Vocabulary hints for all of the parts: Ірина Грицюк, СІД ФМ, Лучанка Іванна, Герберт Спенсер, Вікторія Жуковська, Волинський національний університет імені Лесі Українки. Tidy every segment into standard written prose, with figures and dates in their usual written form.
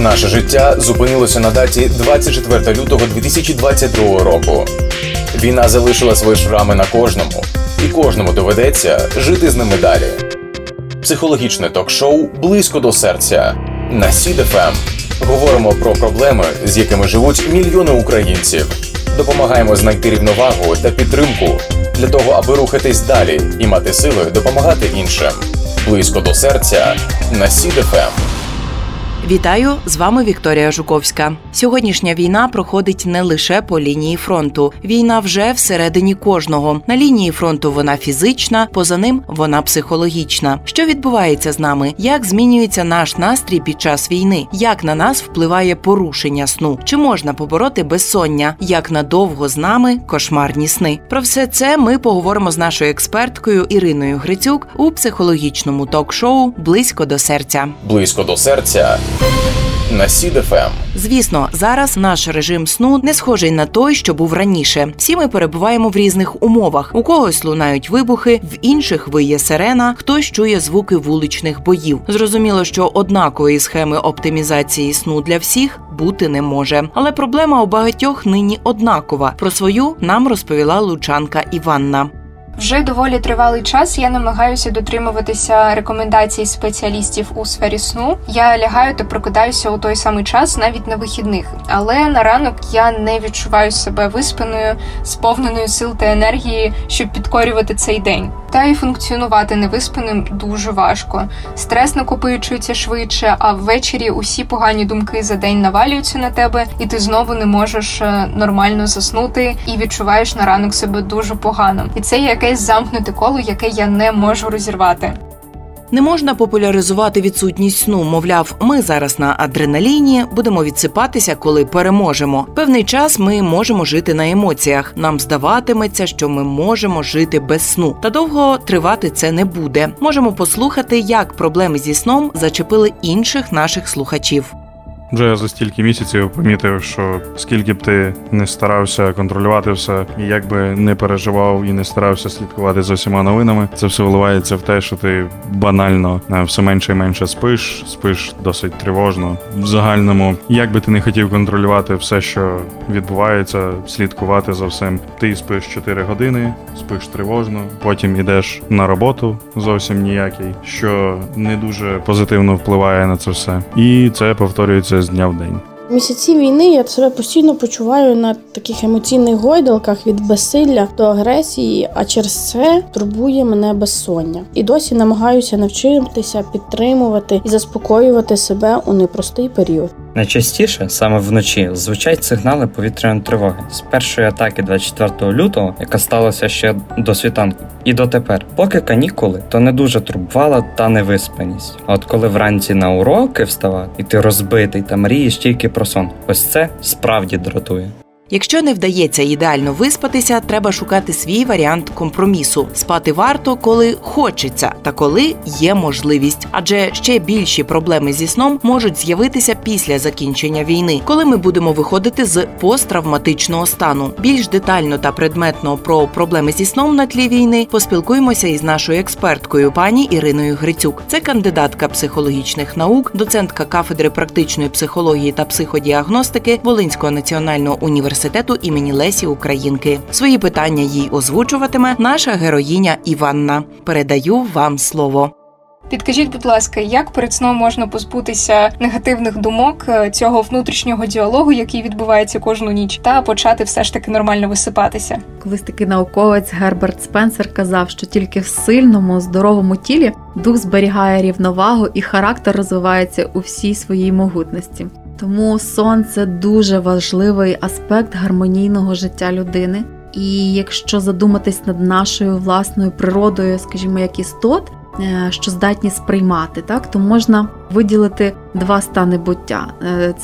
Наше життя зупинилося на даті 24 лютого 2022 року. Війна залишила свої шрами на кожному, і кожному доведеться жити з ними далі. Психологічне ток-шоу «Близько до серця» на СІД ФМ. Говоримо про проблеми, з якими живуть мільйони українців. Допомагаємо знайти рівновагу та підтримку для того, аби рухатись далі і мати сили допомагати іншим. «Близько до серця» на СІД ФМ. Вітаю, з вами Вікторія Жуковська. Сьогоднішня війна проходить не лише по лінії фронту. Війна вже всередині кожного. На лінії фронту вона фізична, поза ним вона психологічна. Що відбувається з нами? Як змінюється наш настрій під час війни? Як на нас впливає порушення сну? Чи можна побороти безсоння? Як надовго з нами кошмарні сни? Про все це ми поговоримо з нашою експерткою Іриною Грицюк у психологічному ток-шоу «Близько до серця». «Близько до серця» на СІД ФМ. Звісно, зараз наш режим сну не схожий на той, що був раніше. Всі ми перебуваємо в різних умовах. У когось лунають вибухи, в інших виє сирена, хтось чує звуки вуличних боїв. Зрозуміло, що однакової схеми оптимізації сну для всіх бути не може. Але проблема у багатьох нині однакова. Про свою нам розповіла Лучанка Іванна. Вже доволі тривалий час я намагаюся дотримуватися рекомендацій спеціалістів у сфері сну. Я лягаю та прокидаюся у той самий час, навіть на вихідних. Але на ранок я не відчуваю себе виспаною, сповненою сил та енергії, щоб підкорювати цей день. Та й функціонувати невиспаним дуже важко. Стрес накопичується швидше, а ввечері усі погані думки за день навалюються на тебе, і ти знову не можеш нормально заснути і відчуваєш на ранок себе дуже погано. І це якесь замкнуте коло, яке я не можу розірвати. Не можна популяризувати відсутність сну, мовляв, ми зараз на адреналіні, будемо відсипатися, коли переможемо. Певний час ми можемо жити на емоціях, нам здаватиметься, що ми можемо жити без сну. Та довго тривати це не буде. Можемо послухати, як проблеми зі сном зачепили інших наших слухачів. Вже я за стільки місяців помітив, що скільки б ти не старався контролювати все, і як би не переживав і не старався слідкувати за всіма новинами, це все виливається в те, що ти банально все менше і менше спиш досить тривожно. В загальному, як би ти не хотів контролювати все, що відбувається, слідкувати за всім, ти спиш 4 години, спиш тривожно, потім ідеш на роботу зовсім ніякий, що не дуже позитивно впливає на це все. І це повторюється з дня в день. Місяці війни я себе постійно почуваю на таких емоційних гойдалках від безсилля до агресії, а через це турбує мене безсоння. І досі намагаюся навчитися підтримувати і заспокоювати себе у непростий період. Найчастіше, саме вночі, звучать сигнали повітряної тривоги. З першої атаки 24 лютого, яка сталася ще до світанку, і дотепер. Поки канікули, то не дуже турбувала та невиспаність. А от коли вранці на уроки вставати, і ти розбитий та мрієш тільки про сон, ось це справді дратує. Якщо не вдається ідеально виспатися, треба шукати свій варіант компромісу. Спати варто, коли хочеться та коли є можливість. Адже ще більші проблеми зі сном можуть з'явитися після закінчення війни, коли ми будемо виходити з посттравматичного стану. Більш детально та предметно про проблеми зі сном на тлі війни поспілкуємося із нашою експерткою пані Іриною Грицюк. Це кандидатка психологічних наук, доцентка кафедри практичної психології та психодіагностики Волинського національного університету імені Лесі Українки. Свої питання їй озвучуватиме наша героїня Іванна. Передаю вам слово. Підкажіть, будь ласка, як перед сном можна позбутися негативних думок, цього внутрішнього діалогу, який відбувається кожну ніч, та почати все ж таки нормально висипатися? Колись такий науковець Герберт Спенсер казав, що тільки в сильному, здоровому тілі дух зберігає рівновагу і характер розвивається у всій своїй могутності. Тому сон – це дуже важливий аспект гармонійного життя людини. І якщо задуматись над нашою власною природою, скажімо, як істот, що здатні сприймати, так, то можна виділити два стани буття.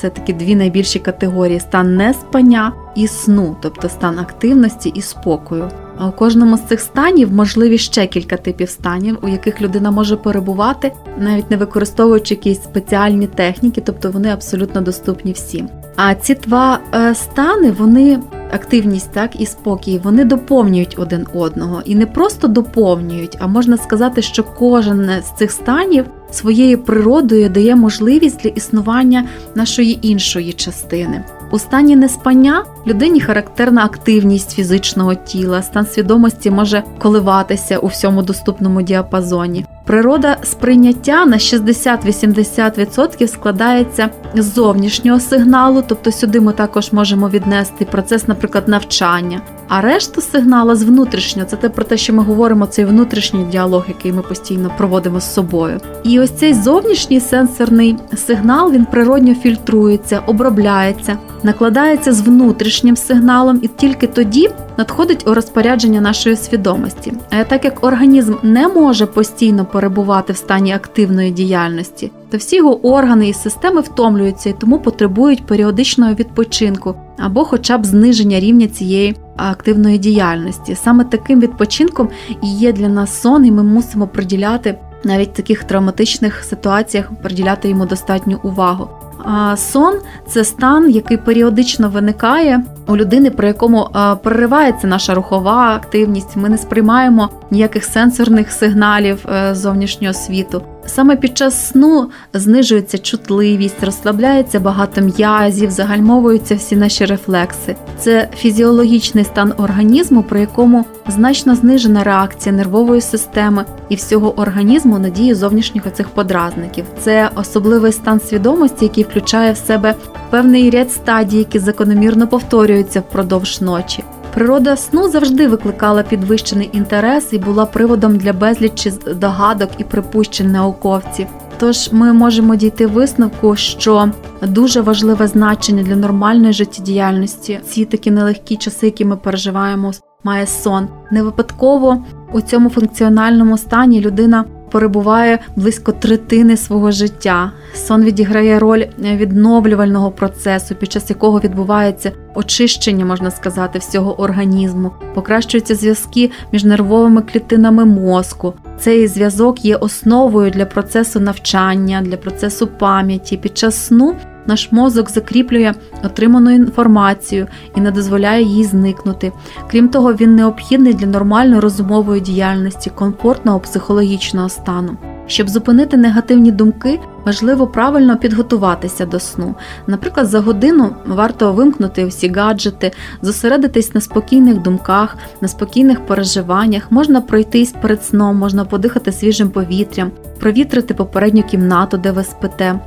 Це такі дві найбільші категорії – стан неспання і сну, тобто стан активності і спокою. А у кожному з цих станів можливі ще кілька типів станів, у яких людина може перебувати, навіть не використовуючи якісь спеціальні техніки, тобто вони абсолютно доступні всім. А ці два стани, вони, активність, так, і спокій, вони доповнюють один одного. І не просто доповнюють, а можна сказати, що кожен з цих станів своєю природою дає можливість для існування нашої іншої частини. У стані неспання людині характерна активність фізичного тіла, стан свідомості може коливатися у всьому доступному діапазоні. Природа сприйняття на 60-80% складається з зовнішнього сигналу, тобто сюди ми також можемо віднести процес, наприклад, навчання. А решта сигнала з внутрішнього, це те, про те, що ми говоримо, цей внутрішній діалог, який ми постійно проводимо з собою. І ось цей зовнішній сенсорний сигнал, він природньо фільтрується, обробляється, накладається з внутрішнім сигналом і тільки тоді надходить у розпорядження нашої свідомості. А так як організм не може постійно перебувати в стані активної діяльності, то всі його органи і системи втомлюються і тому потребують періодичного відпочинку або хоча б зниження рівня цієї активної діяльності. Саме таким відпочинком і є для нас сон, і ми мусимо приділяти навіть в таких травматичних ситуаціях, приділяти йому достатню увагу. А сон – це стан, який періодично виникає у людини, при якому переривається наша рухова активність, ми не сприймаємо ніяких сенсорних сигналів зовнішнього світу. Саме під час сну знижується чутливість, розслабляється багато м'язів, загальмовуються всі наші рефлекси. Це фізіологічний стан організму, при якому значно знижена реакція нервової системи і всього організму на дію зовнішніх оцих подразників. Це особливий стан свідомості, який включає в себе певний ряд стадій, які закономірно повторюються впродовж ночі. Природа сну завжди викликала підвищений інтерес і була приводом для безлічі догадок і припущень науковців. Тож ми можемо дійти висновку, що дуже важливе значення для нормальної життєдіяльності ці такі нелегкі часи, які ми переживаємо, має сон. Не випадково у цьому функціональному стані людина перебуває близько третини свого життя. Сон відіграє роль відновлювального процесу, під час якого відбувається очищення, можна сказати, всього організму. Покращуються зв'язки між нервовими клітинами мозку. Цей зв'язок є основою для процесу навчання, для процесу пам'яті. Під час сну наш мозок закріплює отриману інформацію і не дозволяє їй зникнути. Крім того, він необхідний для нормальної розумової діяльності, комфортного психологічного стану. Щоб зупинити негативні думки, важливо правильно підготуватися до сну. Наприклад, за годину варто вимкнути всі гаджети, зосередитись на спокійних думках, на спокійних переживаннях, можна пройтись перед сном, можна подихати свіжим повітрям, провітрити попередню кімнату, де ви спите.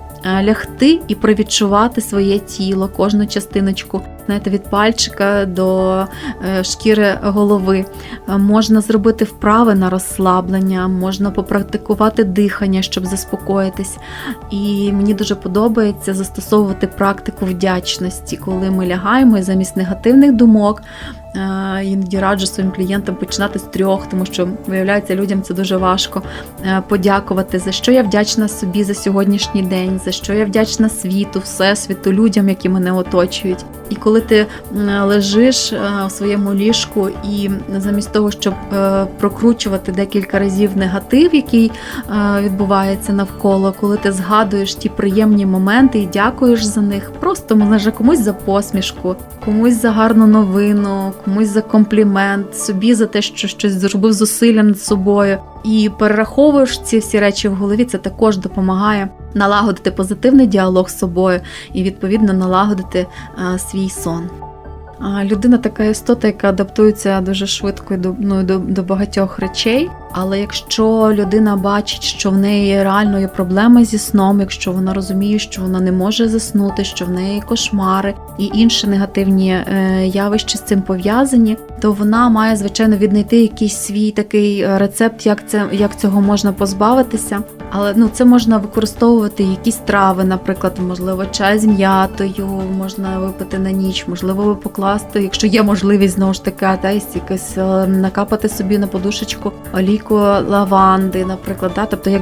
Лягти і провідчувати своє тіло, кожну частиночку, знаєте, від пальчика до шкіри голови. Можна зробити вправи на розслаблення, можна попрактикувати дихання, щоб заспокоїтись. І мені дуже подобається застосовувати практику вдячності, коли ми лягаємо і замість негативних думок, іноді раджу своїм клієнтам починати з 3, тому що, виявляється, людям це дуже важко подякувати, за що я вдячна собі за сьогоднішній день, за що я вдячна світу, всесвіту, людям, які мене оточують. І коли ти лежиш у своєму ліжку і замість того, щоб прокручувати декілька разів негатив, який відбувається навколо, коли ти згадуєш ті приємні моменти і дякуєш за них, просто може комусь за посмішку, комусь за гарну новину, комусь за комплімент, собі за те, що щось зробив зусилля над собою. І перераховуєш ці всі речі в голові, це також допомагає налагодити позитивний діалог з собою і, відповідно, налагодити свій сон. Людина така істота, яка адаптується дуже швидко до багатьох речей, але якщо людина бачить, що в неї реально є проблеми зі сном, якщо вона розуміє, що вона не може заснути, що в неї кошмари і інші негативні явища з цим пов'язані, то вона має, звичайно, віднайти якийсь свій такий рецепт, як цього можна позбавитися. Але це можна використовувати якісь трави, наприклад, можливо, чай з м'ятою, можна випити на ніч, можливо, покласти, якщо є можливість, знову ж таки, якось накапати собі на подушечку олійку лаванди, наприклад, тобто як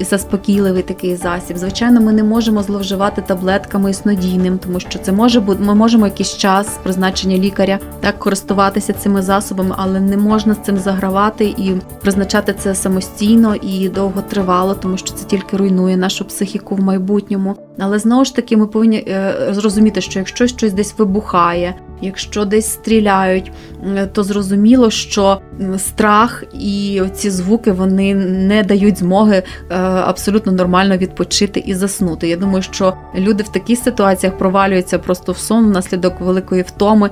заспокійливий такий засіб. Звичайно, ми не можемо зловживати таблетками і снодійним, тому що це може бути, ми можемо якийсь час призначення лікаря так користуватися цими засобами, але не можна з цим загравати і призначати це самостійно і довготривало, тому що це тільки руйнує нашу психіку в майбутньому. Але знову ж таки ми повинні зрозуміти, що якщо щось десь вибухає, якщо десь стріляють, то зрозуміло, що страх і ці звуки, вони не дають змоги абсолютно нормально відпочити і заснути. Я думаю, що люди в таких ситуаціях провалюються просто в сон внаслідок великої втоми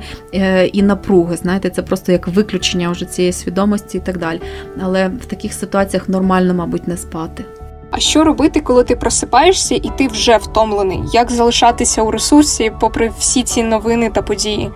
і напруги. Знаєте, це просто як виключення вже цієї свідомості і так далі. Але в таких ситуаціях нормально, мабуть, не спати. А що робити, коли ти просипаєшся і ти вже втомлений? Як залишатися у ресурсі попри всі ці новини та події?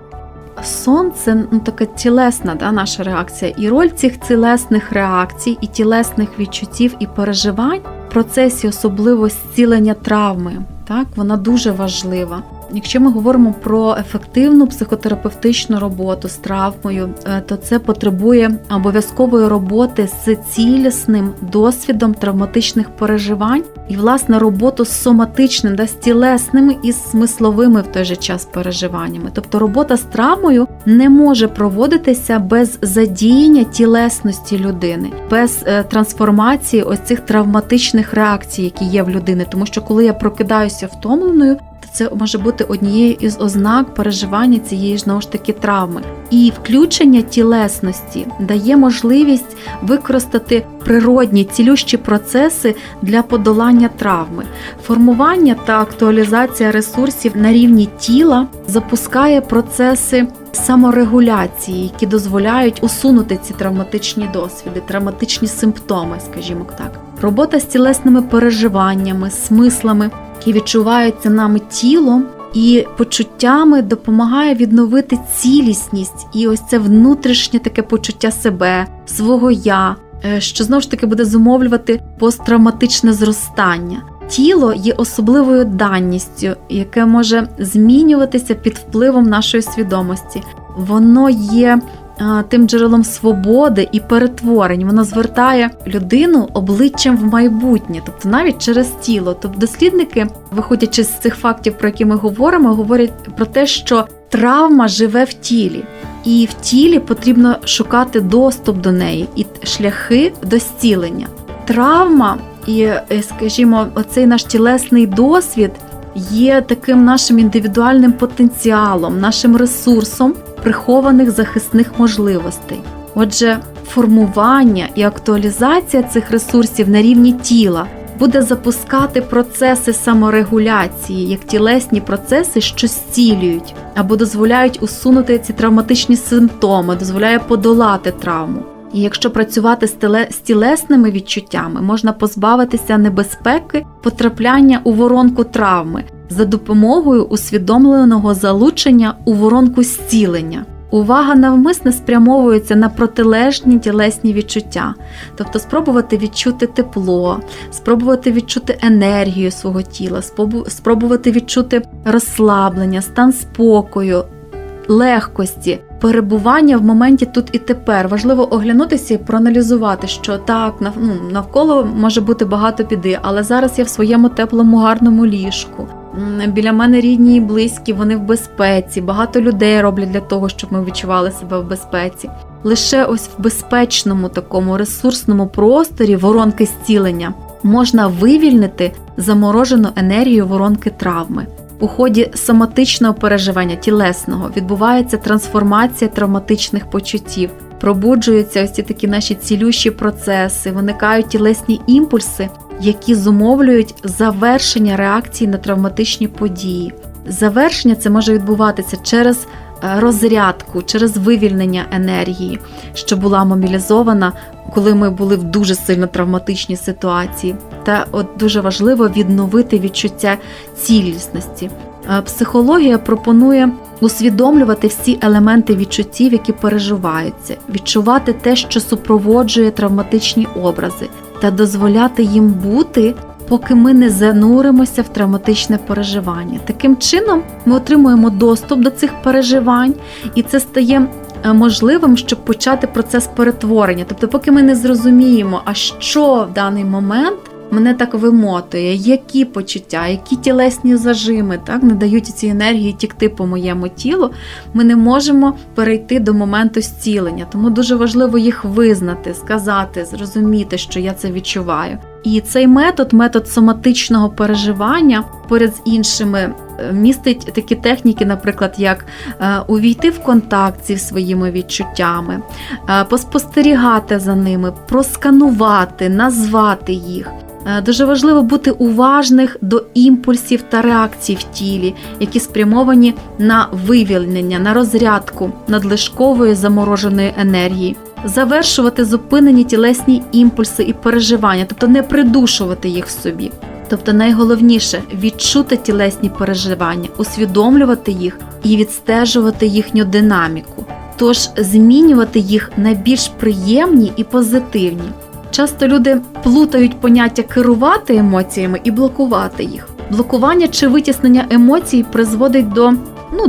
Сон – це така тілесна наша реакція. І роль цих тілесних реакцій, і тілесних відчуттів, і переживань в процесі особливо зцілення травми, так, вона дуже важлива. Якщо ми говоримо про ефективну психотерапевтичну роботу з травмою, то це потребує обов'язкової роботи з цілісним досвідом травматичних переживань і, власне, роботу з соматичним, з тілесними і смисловими в той же час переживаннями. Тобто робота з травмою не може проводитися без задіяння тілесності людини, без трансформації ось цих травматичних реакцій, які є в людини. Тому що коли я прокидаюся втомленою, це може бути однією із ознак переживання цієї ж, знову ж таки, травми. І включення тілесності дає можливість використати природні, цілющі процеси для подолання травми. Формування та актуалізація ресурсів на рівні тіла запускає процеси саморегуляції, які дозволяють усунути ці травматичні досвіди, травматичні симптоми, скажімо так. Робота з тілесними переживаннями, смислами, які відчуваються нами тілом і почуттями, допомагає відновити цілісність і ось це внутрішнє таке почуття себе, свого «я», що знову ж таки буде зумовлювати посттравматичне зростання. Тіло є особливою даністю, яке може змінюватися під впливом нашої свідомості. Воно є тим джерелом свободи і перетворень. Воно звертає людину обличчям в майбутнє, тобто навіть через тіло. Тобто дослідники, виходячи з цих фактів, про які ми говоримо, говорять про те, що травма живе в тілі. І в тілі потрібно шукати доступ до неї і шляхи до зцілення. Травма і, скажімо, оцей наш тілесний досвід є таким нашим індивідуальним потенціалом, нашим ресурсом, прихованих захисних можливостей. Отже, формування і актуалізація цих ресурсів на рівні тіла буде запускати процеси саморегуляції, як тілесні процеси, що зцілюють або дозволяють усунути ці травматичні симптоми, дозволяє подолати травму. І якщо працювати з тілесними відчуттями, можна позбавитися небезпеки потрапляння у воронку травми за допомогою усвідомленого залучення у воронку зцілення. Увага навмисне спрямовується на протилежні тілесні відчуття. Тобто спробувати відчути тепло, спробувати відчути енергію свого тіла, спробувати відчути розслаблення, стан спокою, легкості, перебування в моменті тут і тепер. Важливо оглянутися і проаналізувати, що так, навколо може бути багато біди, але зараз я в своєму теплому, гарному ліжку. Біля мене рідні і близькі, вони в безпеці. Багато людей роблять для того, щоб ми відчували себе в безпеці. Лише ось в безпечному такому ресурсному просторі воронки зцілення можна вивільнити заморожену енергію воронки травми. У ході соматичного переживання, тілесного, відбувається трансформація травматичних почуттів. Пробуджуються ось ці такі наші цілющі процеси, виникають тілесні імпульси, які зумовлюють завершення реакції на травматичні події. Завершення це може відбуватися через розрядку, через вивільнення енергії, що була мобілізована, коли ми були в дуже сильно травматичній ситуації. Та от дуже важливо відновити відчуття цілісності. Психологія пропонує усвідомлювати всі елементи відчуттів, які переживаються, відчувати те, що супроводжує травматичні образи, та дозволяти їм бути, поки ми не зануримося в травматичне переживання. Таким чином ми отримуємо доступ до цих переживань, і це стає можливим, щоб почати процес перетворення. Тобто поки ми не зрозуміємо, а що в даний момент мене так вимотує, які почуття, які тілесні зажими, так, не дають цій енергії тікти по моєму тілу, ми не можемо перейти до моменту зцілення. Тому дуже важливо їх визнати, сказати, зрозуміти, що я це відчуваю. І цей метод соматичного переживання, поряд з іншими, містить такі техніки, наприклад, як увійти в контакт зі своїми відчуттями, поспостерігати за ними, просканувати, назвати їх. Дуже важливо бути уважних до імпульсів та реакцій в тілі, які спрямовані на вивільнення, на розрядку надлишкової замороженої енергії. Завершувати зупинені тілесні імпульси і переживання, тобто не придушувати їх в собі. Тобто найголовніше – відчути тілесні переживання, усвідомлювати їх і відстежувати їхню динаміку. Тож змінювати їх на більш приємні і позитивні. Часто люди плутають поняття керувати емоціями і блокувати їх. Блокування чи витіснення емоцій призводить до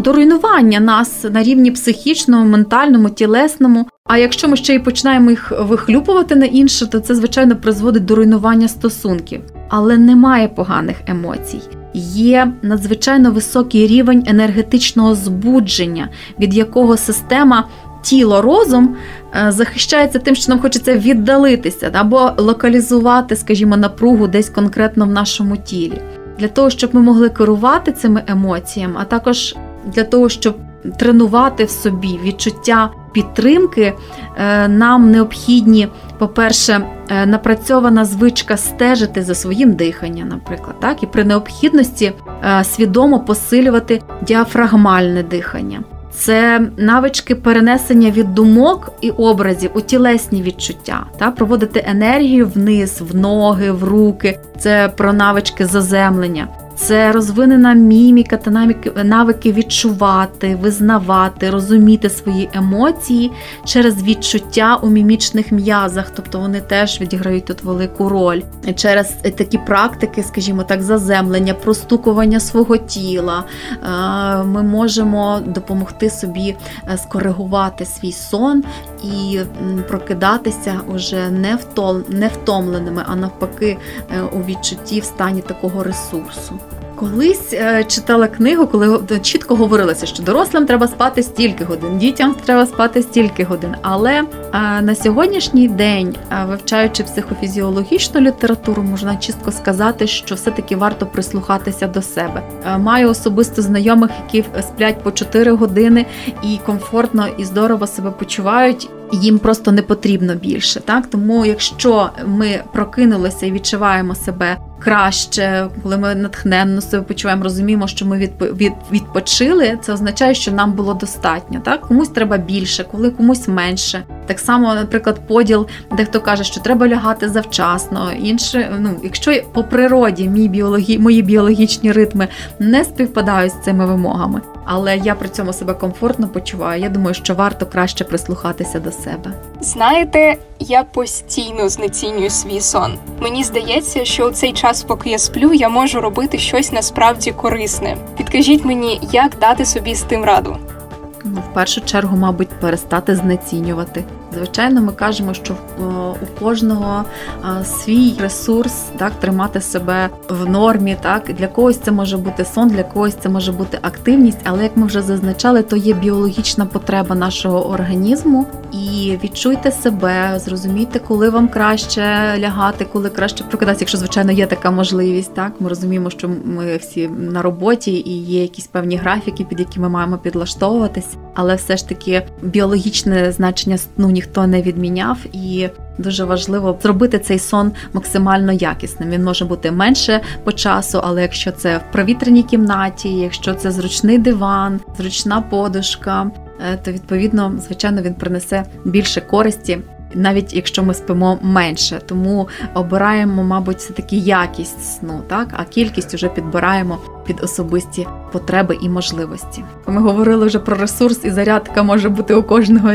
руйнування нас на рівні психічному, ментальному, тілесному. А якщо ми ще й починаємо їх вихлюпувати на інше, то це, звичайно, призводить до руйнування стосунків. Але немає поганих емоцій. Є надзвичайно високий рівень енергетичного збудження, від якого система тіло-розум захищається тим, що нам хочеться віддалитися або локалізувати, скажімо, напругу десь конкретно в нашому тілі. Для того, щоб ми могли керувати цими емоціями, а також для того, щоб тренувати в собі відчуття підтримки, нам необхідні, по-перше, напрацьована звичка стежити за своїм диханням, наприклад, так? І при необхідності свідомо посилювати діафрагмальне дихання. Це навички перенесення від думок і образів у тілесні відчуття, проводити енергію вниз, в ноги, в руки. Це про навички заземлення. Це розвинена міміка та навики відчувати, визнавати, розуміти свої емоції через відчуття у мімічних м'язах, тобто вони теж відіграють тут велику роль. Через такі практики, скажімо так, заземлення, простукування свого тіла, ми можемо допомогти собі скоригувати свій сон і прокидатися уже не втомленими, а навпаки у відчутті в стані такого ресурсу. Колись читала книгу, коли чітко говорилося, що дорослим треба спати стільки годин, дітям треба спати стільки годин. Але на сьогоднішній день, вивчаючи психофізіологічну літературу, можна чітко сказати, що все-таки варто прислухатися до себе. Маю особисто знайомих, які сплять по 4 години і комфортно, і здорово себе почувають. Їм просто не потрібно більше. Так? Тому якщо ми прокинулися і відчуваємо себе краще, коли ми натхненно себе почуваємо, розуміємо, що ми відпочили, це означає, що нам було достатньо. Так? Комусь треба більше, коли комусь менше. Так само, наприклад, поділ, дехто каже, що треба лягати завчасно. Якщо по природі мої біологічні ритми не співпадають з цими вимогами, але я при цьому себе комфортно почуваю, я думаю, що варто краще прислухатися до себе. Знаєте, я постійно знецінюю свій сон. Мені здається, що у цей час, поки я сплю, я можу робити щось насправді корисне. Підкажіть мені, як дати собі з тим раду? В першу чергу, мабуть, перестати знецінювати. Звичайно, ми кажемо, що у кожного свій ресурс, так, тримати себе в нормі. Так, для когось це може бути сон, для когось це може бути активність, але, як ми вже зазначали, то є біологічна потреба нашого організму. І відчуйте себе, зрозумійте, коли вам краще лягати, коли краще прокидатися, якщо, звичайно, є така можливість. Так, ми розуміємо, що ми всі на роботі і є якісь певні графіки, під які ми маємо підлаштовуватись, але все ж таки біологічне значення сну ніхто не відміняв, і дуже важливо зробити цей сон максимально якісним. Він може бути менше по часу, але якщо це в провітряній кімнаті, якщо це зручний диван, зручна подушка, то, відповідно, звичайно, він принесе більше користі, навіть якщо ми спимо менше. Тому обираємо, мабуть, все-таки якість сну, так? А кількість вже підбираємо під особисті потреби і можливості. Ми говорили вже про ресурс, і зарядка може бути у кожного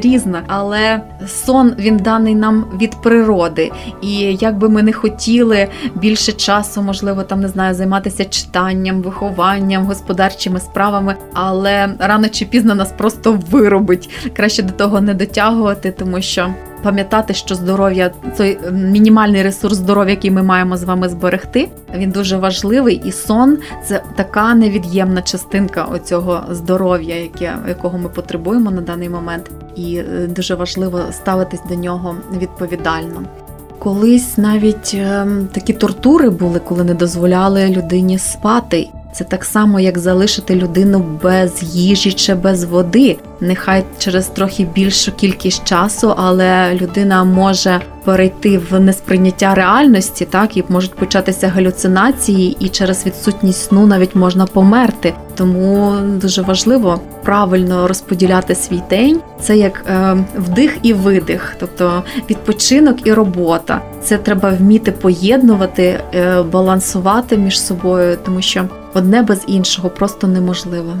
різна, але сон, він даний нам від природи. І як би ми не хотіли більше часу, можливо, займатися читанням, вихованням, господарчими справами, але рано чи пізно нас просто виробить. Краще до того не дотягувати, тому що пам'ятати, що здоров'я, цей мінімальний ресурс здоров'я, який ми маємо з вами зберегти, він дуже важливий, і сон – це така невід'ємна частинка оцього здоров'я, якого ми потребуємо на даний момент, і дуже важливо ставитись до нього відповідально. Колись навіть такі тортури були, коли не дозволяли людині спати. Це так само, як залишити людину без їжі чи без води. Нехай через трохи більшу кількість часу, але людина може перейти в несприйняття реальності, так, і можуть початися галюцинації, і через відсутність сну навіть можна померти. Тому дуже важливо правильно розподіляти свій день. Це як вдих і видих, тобто відпочинок і робота. Це треба вміти поєднувати, балансувати між собою, тому що одне без іншого просто неможливо.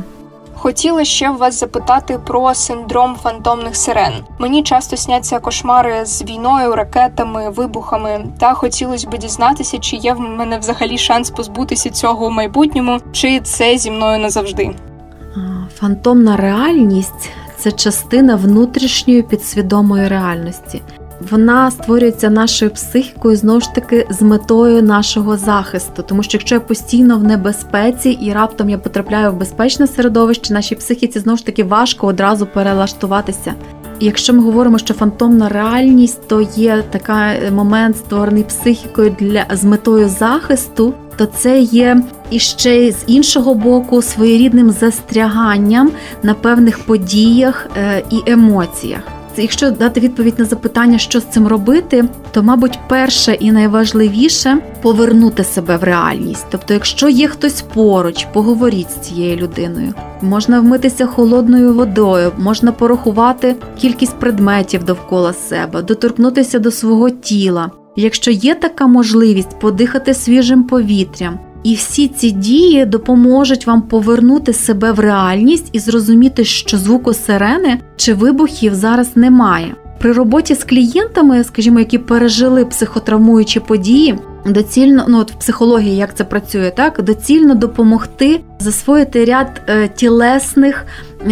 Хотіла ще вас запитати про синдром фантомних сирен. Мені часто сняться кошмари з війною, ракетами, вибухами. Та хотілося б дізнатися, чи є в мене взагалі шанс позбутися цього у майбутньому, чи це зі мною назавжди. Фантомна реальність – це частина внутрішньої підсвідомої реальності. Вона створюється нашою психікою, знову ж таки, з метою нашого захисту. Тому що якщо я постійно в небезпеці і раптом я потрапляю в безпечне середовище, нашій психіці знову ж таки важко одразу перелаштуватися. І якщо ми говоримо, що фантомна реальність, то є такий момент, створений психікою з метою захисту, то це є іще з іншого боку своєрідним застряганням на певних подіях і емоціях. Якщо дати відповідь на запитання, що з цим робити, то, мабуть, перше і найважливіше – повернути себе в реальність. Тобто, якщо є хтось поруч, поговоріть з цією людиною. Можна вмитися холодною водою, можна порахувати кількість предметів довкола себе, доторкнутися до свого тіла. Якщо є така можливість, подихати свіжим повітрям. І всі ці дії допоможуть вам повернути себе в реальність і зрозуміти, що звуку сирени чи вибухів зараз немає. При роботі з клієнтами, скажімо, які пережили психотравмуючі події, доцільно, в психології як це працює, так, доцільно допомогти засвоїти ряд тілесних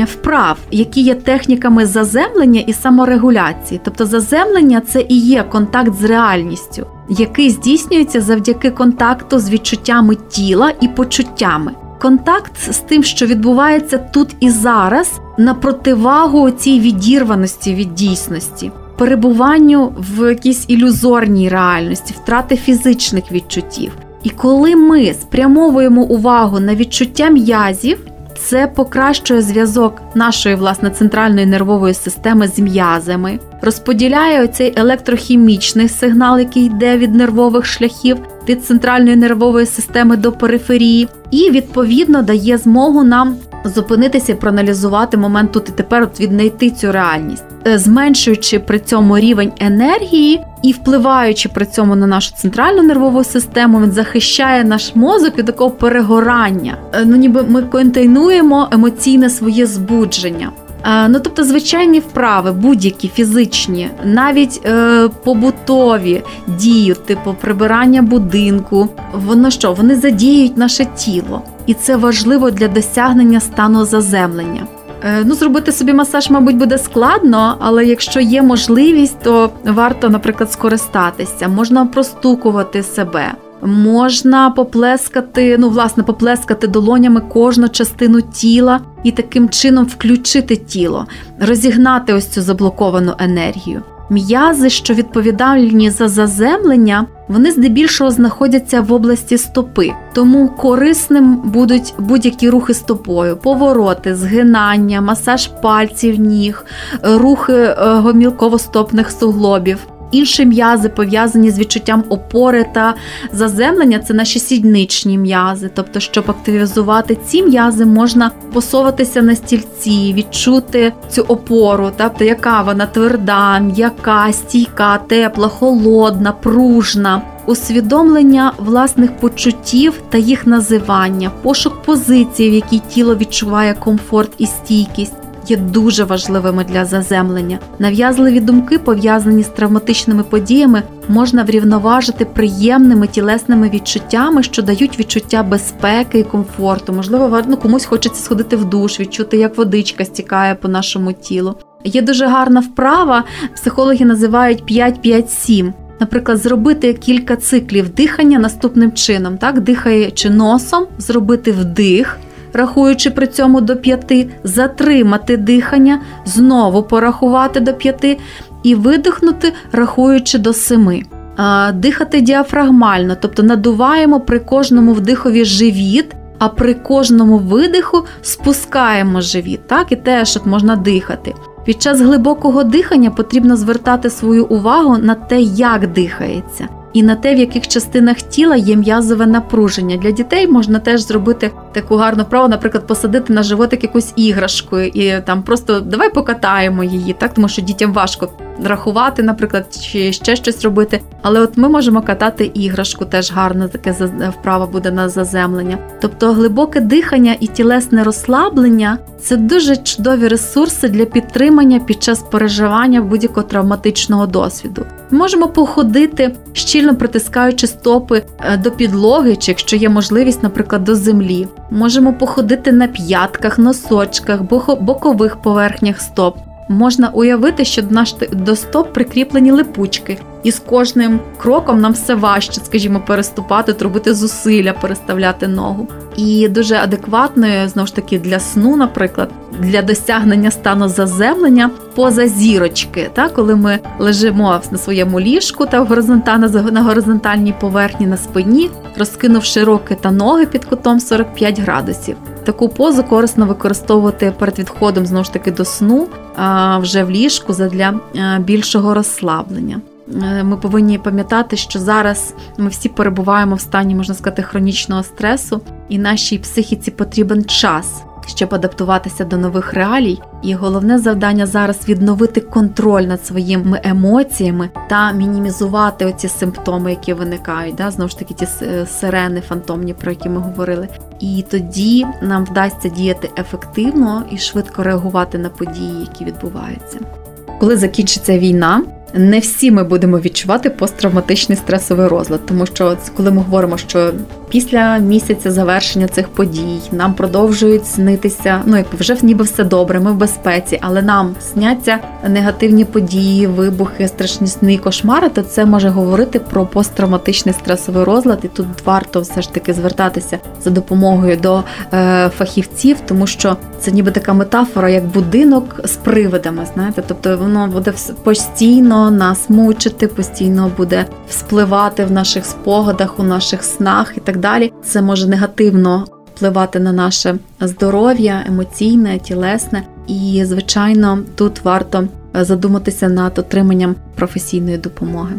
вправ, які є техніками заземлення і саморегуляції. Тобто заземлення – це і є контакт з реальністю, який здійснюється завдяки контакту з відчуттями тіла і почуттями. Контакт з тим, що відбувається тут і зараз, на противагу цій відірваності від дійсності, перебуванню в якійсь ілюзорній реальності, втрати фізичних відчуттів. І коли ми спрямовуємо увагу на відчуття м'язів, це покращує зв'язок нашої, власне, центральної нервової системи з м'язами, розподіляє оцей електрохімічний сигнал, який йде від нервових шляхів, від центральної нервової системи до периферії, і, відповідно, дає змогу нам зупинитися і проаналізувати момент тут і тепер, віднайти цю реальність, зменшуючи при цьому рівень енергії і впливаючи при цьому на нашу центральну нервову систему, він захищає наш мозок від такого перегорання. Ніби ми контейнуємо емоційне своє збудження. Тобто звичайні вправи, будь-які фізичні, навіть побутові дії, типу прибирання будинку, вони задіють наше тіло. І це важливо для досягнення стану заземлення. Зробити собі масаж, мабуть, буде складно, але якщо є можливість, то варто, наприклад, скористатися. Можна простукувати себе, можна поплескати, поплескати долонями кожну частину тіла і таким чином включити тіло, розігнати ось цю заблоковану енергію. М'язи, що відповідальні за заземлення, вони здебільшого знаходяться в області стопи. Тому корисним будуть будь-які рухи стопою, повороти, згинання, масаж пальців ніг, рухи гомілково-стопних суглобів. Інші м'язи пов'язані з відчуттям опори та заземлення – це наші сідничні м'язи. Тобто, щоб активізувати ці м'язи, можна посуватися на стільці, відчути цю опору, тобто, яка вона тверда, м'яка, стійка, тепла, холодна, пружна. Усвідомлення власних почуттів та їх називання, пошук позицій, в якій тіло відчуває комфорт і стійкість, є дуже важливими для заземлення. Нав'язливі думки, пов'язані з травматичними подіями, можна врівноважити приємними тілесними відчуттями, що дають відчуття безпеки і комфорту. Можливо, комусь хочеться сходити в душ, відчути, як водичка стікає по нашому тілу. Є дуже гарна вправа, психологи називають 5-5-7. Наприклад, зробити кілька циклів дихання наступним чином, так, дихаючи носом, зробити вдих, рахуючи при цьому до 5, затримати дихання, знову порахувати до 5 і видихнути, рахуючи до 7. дихати діафрагмально, тобто надуваємо при кожному вдихові живіт, а при кожному видиху спускаємо живіт, так, і теж от можна дихати. Під час глибокого дихання потрібно звертати свою увагу на те, як дихається, і на те, в яких частинах тіла є м'язове напруження. Для дітей можна теж зробити таку гарну вправу, наприклад, посадити на животик якусь іграшку і там просто давай покатаємо її, так, тому що дітям важко рахувати, наприклад, чи ще щось робити. Але от ми можемо катати іграшку, теж гарно таке вправа буде на заземлення. Тобто глибоке дихання і тілесне розслаблення – це дуже чудові ресурси для підтримання під час переживання будь-якого травматичного досвіду. Ми можемо походити, щільно притискаючи стопи до підлоги, чи якщо є можливість, наприклад, до землі. Можемо походити на п'ятках, носочках, бокових поверхнях стоп. Можна уявити, що до стоп прикріплені липучки, і з кожним кроком нам все важче, скажімо, переступати, робити зусилля, переставляти ногу. І дуже адекватною, знову ж таки, для сну, наприклад, для досягнення стану заземлення поза зірочки, так, коли ми лежимо на своєму ліжку та на горизонтальній поверхні на спині, розкинувши руки та ноги під кутом 45 градусів. Таку позу корисно використовувати перед відходом, знову ж таки, до сну, вже в ліжку, задля більшого розслаблення. Ми повинні пам'ятати, що зараз ми всі перебуваємо в стані, можна сказати, хронічного стресу, і нашій психіці потрібен час, щоб адаптуватися до нових реалій. І головне завдання зараз – відновити контроль над своїми емоціями та мінімізувати оці симптоми, які виникають. Да? Знову ж таки, ті сирени фантомні, про які ми говорили. І тоді нам вдасться діяти ефективно і швидко реагувати на події, які відбуваються. Коли закінчиться війна, не всі ми будемо відчувати посттравматичний стресовий розлад, тому що коли ми говоримо, що після місяця завершення цих подій нам продовжують снитися, якби вже ніби все добре, ми в безпеці, але нам сняться негативні події, вибухи, страшні сни і кошмари, то це може говорити про посттравматичний стресовий розлад, і тут варто все ж таки звертатися за допомогою до фахівців, тому що це ніби така метафора, як будинок з привидами, знаєте, тобто воно буде постійно нас мучити, постійно буде вспливати в наших спогадах, у наших снах і так далі. Це може негативно впливати на наше здоров'я, емоційне, тілесне. І, звичайно, тут варто задуматися над отриманням професійної допомоги.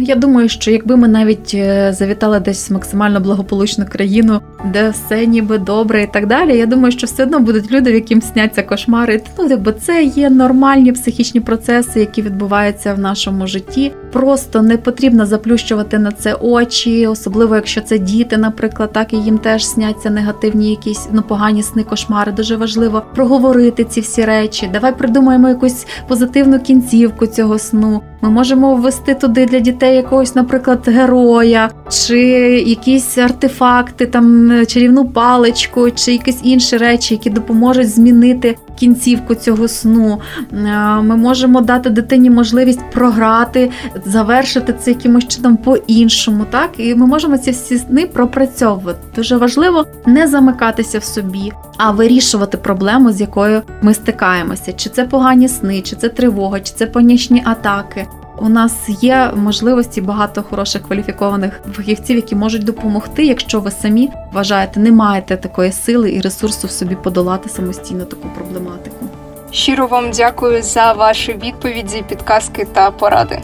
Я думаю, що якби ми навіть завітали десь в максимально благополучну країну, де все ніби добре і так далі, я думаю, що все одно будуть люди, в яким сняться кошмари. Бо це є нормальні психічні процеси, які відбуваються в нашому житті. Просто не потрібно заплющувати на це очі, особливо якщо це діти, наприклад, так, і їм теж сняться негативні якісь, погані сни, кошмари. Дуже важливо проговорити ці всі речі. Давай придумаємо якусь позитивну кінцівку цього сну. Ми можемо ввести туди для дітей якогось, наприклад, героя, чи якісь артефакти, там чарівну паличку, чи якісь інші речі, які допоможуть змінити кінцівку цього сну. Ми можемо дати дитині можливість програти, завершити це якимось чином по-іншому, так? І ми можемо ці всі сни пропрацьовувати. Дуже важливо не замикатися в собі, а вирішувати проблему, з якою ми стикаємося. Чи це погані сни, чи це тривога, чи це панічні атаки. У нас є можливості, багато хороших кваліфікованих фахівців, які можуть допомогти, якщо ви самі вважаєте, не маєте такої сили і ресурсу в собі подолати самостійно таку проблематику. Щиро вам дякую за ваші відповіді, підказки та поради.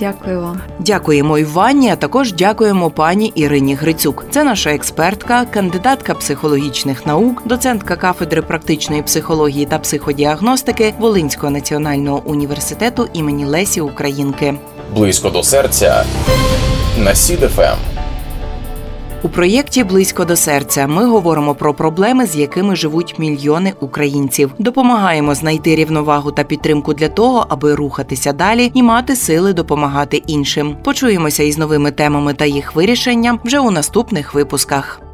Дякую вам. Дякуємо Іванні, а також дякуємо пані Ірині Грицюк. Це наша експертка, кандидатка психологічних наук, доцентка кафедри практичної психології та психодіагностики Волинського національного університету імені Лесі Українки. Близько до серця на СІД ФМ. У проєкті «Близько до серця» ми говоримо про проблеми, з якими живуть мільйони українців. Допомагаємо знайти рівновагу та підтримку для того, аби рухатися далі і мати сили допомагати іншим. Почуємося із новими темами та їх вирішенням вже у наступних випусках.